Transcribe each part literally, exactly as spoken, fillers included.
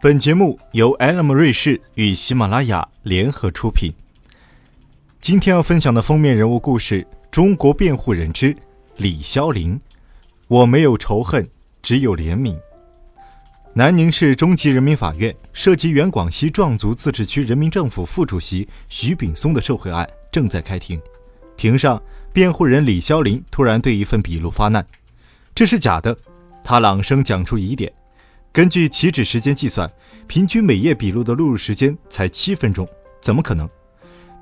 本节目由 Ellam 瑞士与喜马拉雅联合出品。今天要分享的封面人物故事《中国辩护人之李霄林》。我没有仇恨，只有怜悯。南宁市中级人民法院涉及原广西壮族自治区人民政府副主席徐秉松的受贿案正在开庭。庭上，辩护人李霄林突然对一份笔录发难：“这是假的。”他朗声讲出疑点。根据起止时间计算，平均每页笔录的录入时间才七分钟，怎么可能？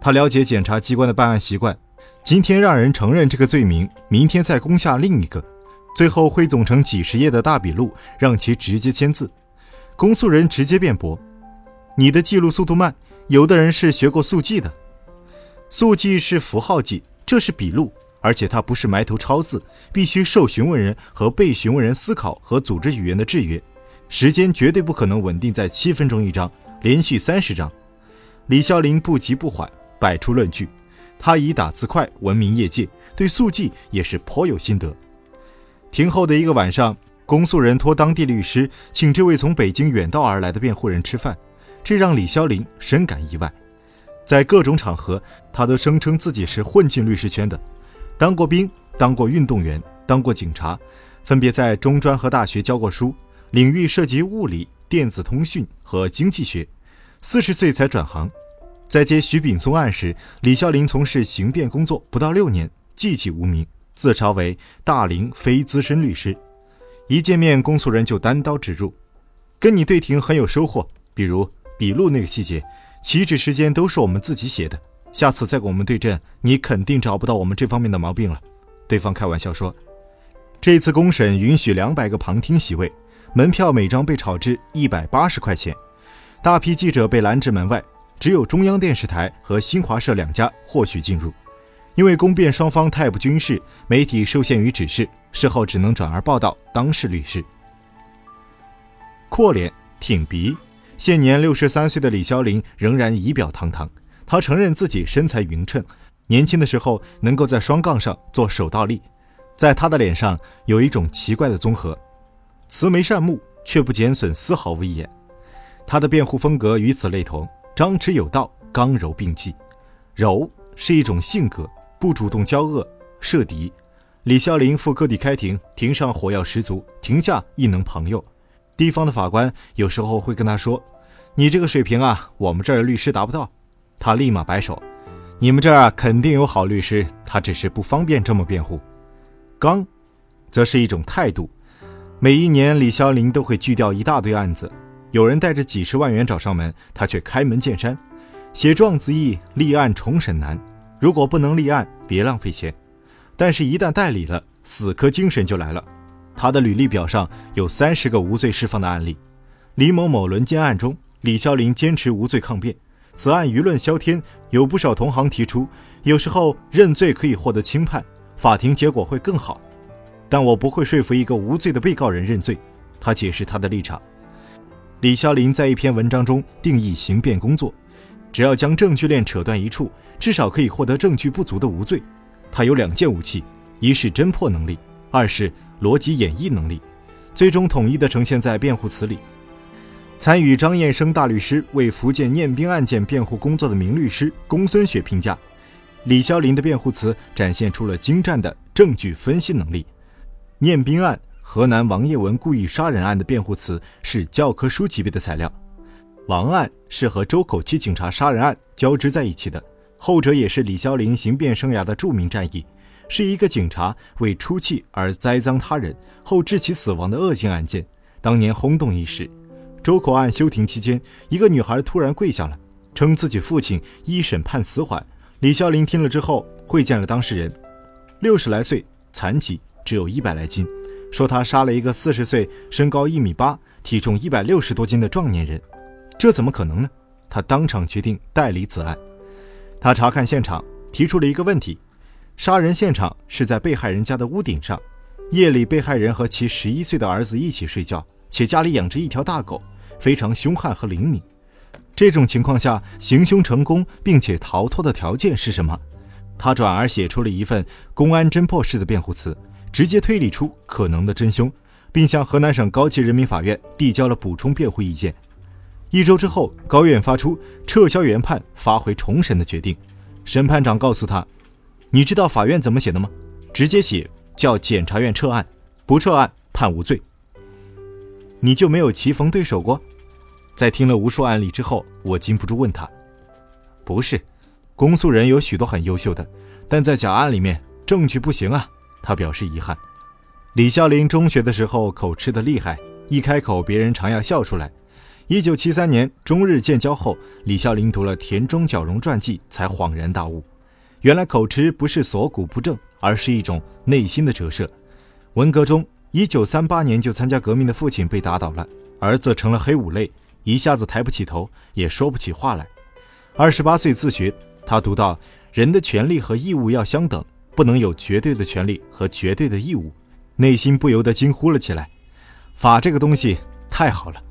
他了解检察机关的办案习惯，今天让人承认这个罪名，明天再攻下另一个，最后汇总成几十页的大笔录，让其直接签字。公诉人直接辩驳：“你的记录速度慢，有的人是学过速记的。速记是符号记，这是笔录。”而且它不是埋头抄字，必须受询问人和被询问人思考和组织语言的制约，时间绝对不可能稳定在七分钟一章，连续三十章。李霄林不急不缓，摆出论据。他以打字快闻名业界，对速记也是颇有心得。庭后的一个晚上，公诉人托当地律师请这位从北京远道而来的辩护人吃饭，这让李霄林深感意外。在各种场合，他都声称自己是混进律师圈的，当过兵，当过运动员，当过警察，分别在中专和大学教过书，领域涉及物理、电子通讯和经济学。四十岁才转行。在接徐秉松案时，李霄林从事刑辩工作不到六年，寂寂无名，自嘲为大龄非资深律师。一见面，公诉人就单刀直入：“跟你对庭很有收获，比如笔录那个细节，起止时间都是我们自己写的。下次再跟我们对阵，你肯定找不到我们这方面的毛病了。”对方开玩笑说，这次公审允许两百个旁听席位，门票每张被炒至一百八十块钱。大批记者被拦至门外，只有中央电视台和新华社两家获许进入。因为公辩双方太不均势，媒体受限于指示，事后只能转而报道当事律师。阔脸挺鼻，现年六十三岁的李霄林仍然仪表堂堂。他承认自己身材匀称，年轻的时候能够在双杠上做手倒立。在他的脸上有一种奇怪的综合，慈眉善目却不减损丝毫威严。他的辩护风格与此类同，张弛有道，刚柔并济。柔是一种性格，不主动交恶涉敌。李霄林赴各地开庭，庭上火药十足，庭下亦能朋友。地方的法官有时候会跟他说：“你这个水平啊，我们这儿的律师达不到。”他立马摆手：“你们这儿肯定有好律师，他只是不方便这么辩护。”刚，则是一种态度。每一年李霄林都会拒掉一大堆案子，有人带着几十万元找上门，他却开门见山：“写状子易，立案重审难。如果不能立案，别浪费钱。”但是，一旦代理了，死磕精神就来了。他的履历表上有三十个无罪释放的案例。李某某轮奸案中，李霄林坚持无罪抗辩。此案舆论嚣天，有不少同行提出，有时候认罪可以获得轻判，法庭结果会更好。但我不会说服一个无罪的被告人认罪。他解释他的立场。李霄林在一篇文章中定义刑辩工作：只要将证据链扯断一处，至少可以获得证据不足的无罪。他有两件武器，一是侦破能力，二是逻辑演绎能力，最终统一地呈现在辩护词里。参与张燕生大律师为福建念兵案件辩护工作的名律师龚孙雪评价，李霄林的辩护词展现出了精湛的证据分析能力。念兵案、河南王业文故意杀人案的辩护词是教科书级别的材料。王案是和周口七警察杀人案交织在一起的，后者也是李霄林刑辩生涯的著名战役，是一个警察为出气而栽赃他人后致其死亡的恶性案件，当年轰动一时。周口案休庭期间，一个女孩突然跪下了，称自己父亲一审判死缓。李霄林听了之后会见了当事人，六十来岁，残疾，只有一百来斤，说他杀了一个四十岁、身高一米八、体重一百六十多斤的壮年人，这怎么可能呢？他当场决定代理此案。他查看现场，提出了一个问题：杀人现场是在被害人家的屋顶上，夜里被害人和其十一岁的儿子一起睡觉，且家里养着一条大狗，非常凶悍和灵敏。这种情况下，行凶成功并且逃脱的条件是什么？他转而写出了一份公安侦破式的辩护词，直接推理出可能的真凶，并向河南省高级人民法院递交了补充辩护意见。一周之后，高院发出撤销原判发回重审的决定。审判长告诉他，你知道法院怎么写的吗？直接写叫检察院撤案，不撤案判无罪。你就没有棋逢对手过？在听了无数案例之后，我禁不住问他，不是，公诉人有许多很优秀的，但在假案里面证据不行啊。他表示遗憾。李孝林中学的时候口吃得厉害，一开口别人常要笑出来。一九七三年中日建交后，李孝林读了田中角荣传记才恍然大悟，原来口吃不是锁骨不正，而是一种内心的折射。文革中一九三八年就参加革命的父亲被打倒了，儿子成了黑五类，一下子抬不起头，也说不起话来。二十八岁自学，他读到人的权利和义务要相等，不能有绝对的权利和绝对的义务，内心不由得惊呼了起来，法这个东西太好了。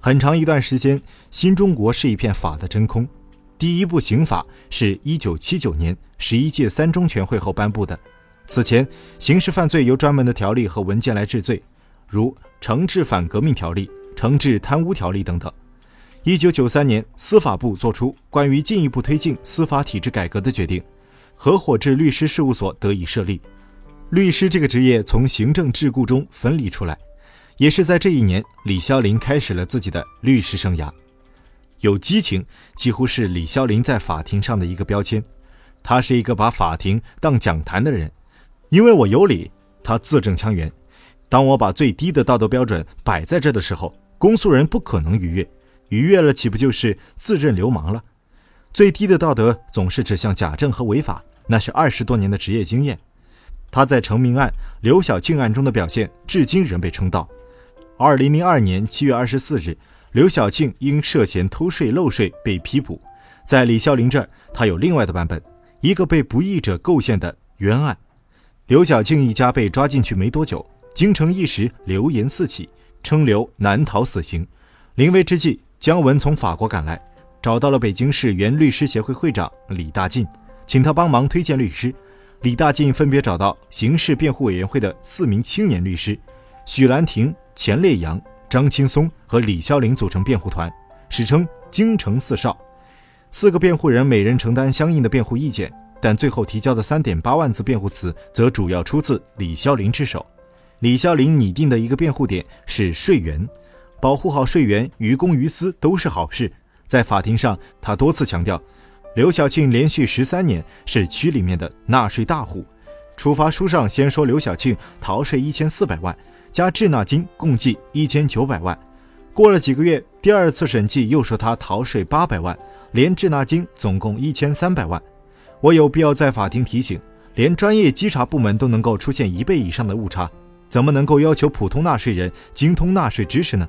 很长一段时间，新中国是一片法的真空。第一部刑法是一九七九年十一届三中全会后颁布的，此前刑事犯罪由专门的条例和文件来治罪，如惩治反革命条例、惩治贪污条例等等。一九九三年司法部作出关于进一步推进司法体制改革的决定，合伙制律师事务所得以设立。律师这个职业从行政桎梏中分离出来，也是在这一年，李孝林开始了自己的律师生涯。有激情几乎是李孝林在法庭上的一个标签，他是一个把法庭当讲坛的人。因为我有理，他字正腔圆。当我把最低的道德标准摆在这的时候，公诉人不可能逾越，逾越了岂不就是自认流氓了？最低的道德总是指向假证和违法，那是二十多年的职业经验。他在成名案、刘晓庆案中的表现至今仍被称道。二零零二年七月二十四日，刘晓庆因涉嫌偷税漏税被批捕，在李孝林这儿他有另外的版本，一个被不义者构陷的冤案。刘晓庆一家被抓进去没多久，京城一时流言四起，称刘难逃死刑。临危之际，姜文从法国赶来，找到了北京市原律师协会会长李大进，请他帮忙推荐律师。李大进分别找到刑事辩护委员会的四名青年律师，许兰亭、钱烈阳、张青松和李孝林组成辩护团，史称京城四少。四个辩护人每人承担相应的辩护意见，但最后提交的 三点八万字辩护词则主要出自李孝林之手。李孝林拟定的一个辩护点是税源，保护好税源于公于私都是好事。在法庭上他多次强调，刘晓庆连续十三年是区里面的纳税大户，处罚书上先说刘晓庆逃税一千四百万，加滞纳金共计一千九百万，过了几个月，第二次审计又说他逃税八百万，连滞纳金总共一千三百万。我有必要在法庭提醒，连专业稽查部门都能够出现一倍以上的误差，怎么能够要求普通纳税人精通纳税知识呢？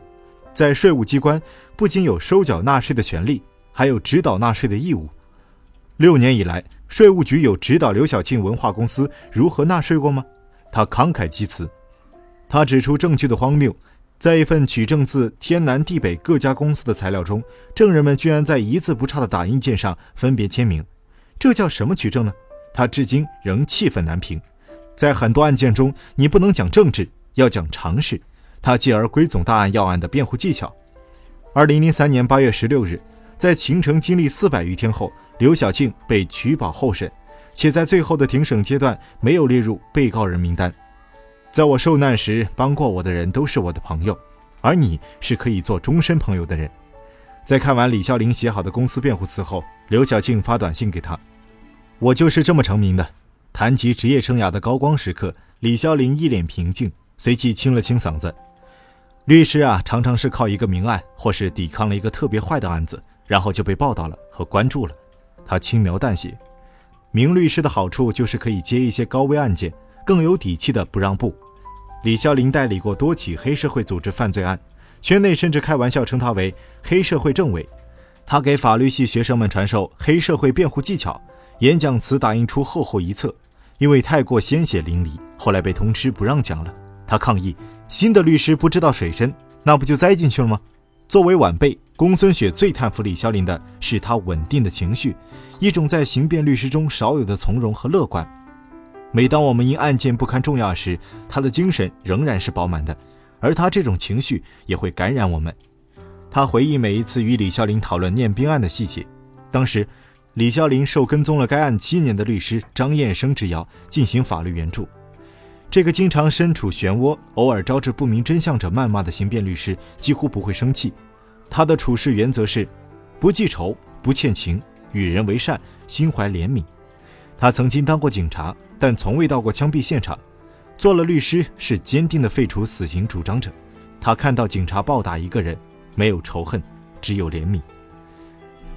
在税务机关不仅有收缴纳税的权利，还有指导纳税的义务。六年以来，税务局有指导刘晓庆文化公司如何纳税过吗？他慷慨激词。他指出证据的荒谬，在一份取证自天南地北各家公司的材料中，证人们居然在一字不差的打印件上分别签名，这叫什么取证呢？他至今仍气愤难平。在很多案件中，你不能讲政治，要讲常识。他继而归总大案要案的辩护技巧。二零零三年八月十六日，在秦城经历四百余天后，刘晓庆被取保候审，且在最后的庭审阶段没有列入被告人名单。在我受难时，帮过我的人都是我的朋友，而你是可以做终身朋友的人。在看完李孝林写好的公司辩护词后，刘晓庆发短信给他，我就是这么成名的。谈及职业生涯的高光时刻，李孝林一脸平静，随即清了清嗓子。律师啊，常常是靠一个明案或是抵抗了一个特别坏的案子，然后就被报道了和关注了。他轻描淡写，名律师的好处就是可以接一些高危案件，更有底气的不让步。李孝林代理过多起黑社会组织犯罪案，圈内甚至开玩笑称他为黑社会政委。他给法律系学生们传授黑社会辩护技巧，演讲词打印出厚厚一册，因为太过鲜血淋漓，后来被通知不让讲了。他抗议，新的律师不知道水深，那不就栽进去了吗？作为晚辈，公孙雪最叹服李孝林的是他稳定的情绪，一种在刑辩律师中少有的从容和乐观。每当我们因案件不堪重要时，他的精神仍然是饱满的，而他这种情绪也会感染我们。他回忆每一次与李孝林讨论念兵案的细节。当时李孝林受跟踪了该案七年的律师张燕生之邀进行法律援助。这个经常身处漩涡，偶尔招致不明真相者谩骂的刑辩律师几乎不会生气。他的处事原则是不记仇、不欠情，与人为善，心怀怜悯。他曾经当过警察，但从未到过枪毙现场。做了律师是坚定的废除死刑主张者。他看到警察暴打一个人，没有仇恨，只有怜悯。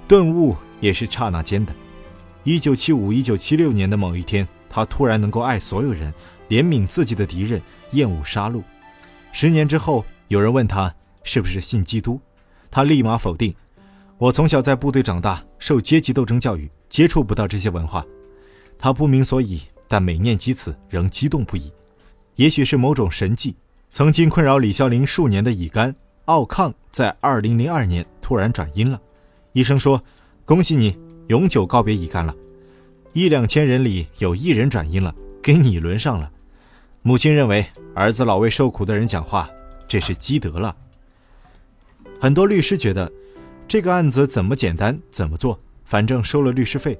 顿悟也是刹那间的。一九七五、一九七六年的某一天，他突然能够爱所有人，怜悯自己的敌人，厌恶杀戮。十年之后，有人问他是不是信基督，他立马否定。我从小在部队长大，受阶级斗争教育，接触不到这些文化。他不明所以，但每念及此仍激动不已。也许是某种神迹，曾经困扰李孝林数年的乙肝奥抗在二零零二年突然转阴了。医生说，恭喜你永久告别乙肝了，一两千人里有一人转阴了，给你轮上了。母亲认为儿子老为受苦的人讲话，这是积德了。很多律师觉得这个案子怎么简单怎么做，反正收了律师费。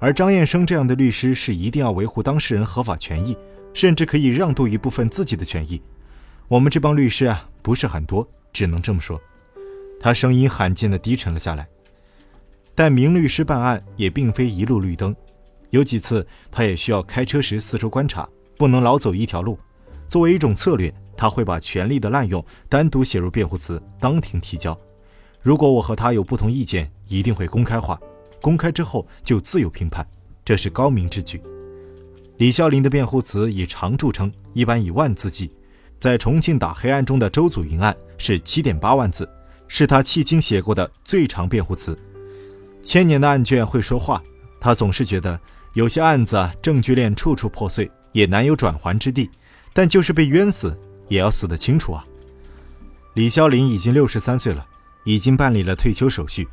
而张燕生这样的律师是一定要维护当事人合法权益，甚至可以让渡一部分自己的权益。我们这帮律师啊，不是很多，只能这么说。他声音罕见地低沉了下来。但名律师办案也并非一路绿灯，有几次他也需要开车时四处观察，不能老走一条路。作为一种策略，他会把权力的滥用单独写入辩护词，当庭提交。如果我和他有不同意见，一定会公开化，公开之后就自由评判，这是高明之举。李孝林的辩护词以长著称，一般以万字计。在重庆打黑案中的周祖云案是 七点八 万字，是他迄今写过的最长辩护词。千年的案卷会说话，他总是觉得有些案子啊，证据链处处破碎，也难有转圜之地，但就是被冤死也要死得清楚啊。李孝林已经六十三岁了，已经办理了退休手续。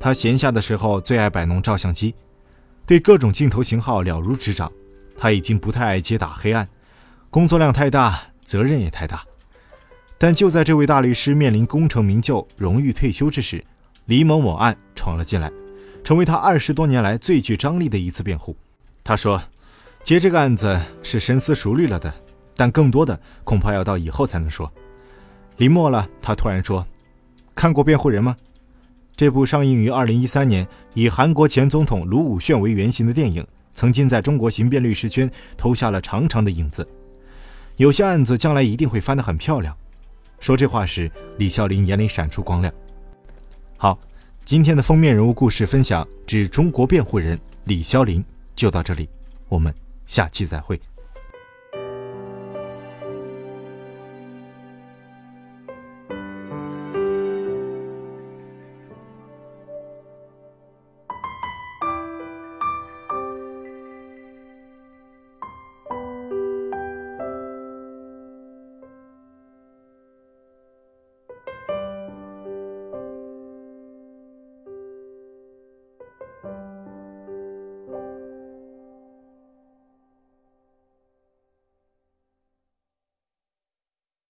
他闲暇的时候最爱摆弄照相机，对各种镜头型号了如指掌。他已经不太爱接打黑案，工作量太大，责任也太大。但就在这位大律师面临功成名就、荣誉退休之时，李某某案闯了进来，成为他二十多年来最具张力的一次辩护。他说，接这个案子是深思熟虑了的，但更多的恐怕要到以后才能说。临末了，他突然说，看过《辩护人》吗？这部上映于二零一三年，以韩国前总统卢武铉为原型的电影，曾经在中国刑辩律师圈投下了长长的影子。有些案子将来一定会翻得很漂亮。说这话时，李孝林眼里闪出光亮。好，今天的封面人物故事分享之中国辩护人李孝林就到这里，我们下期再会。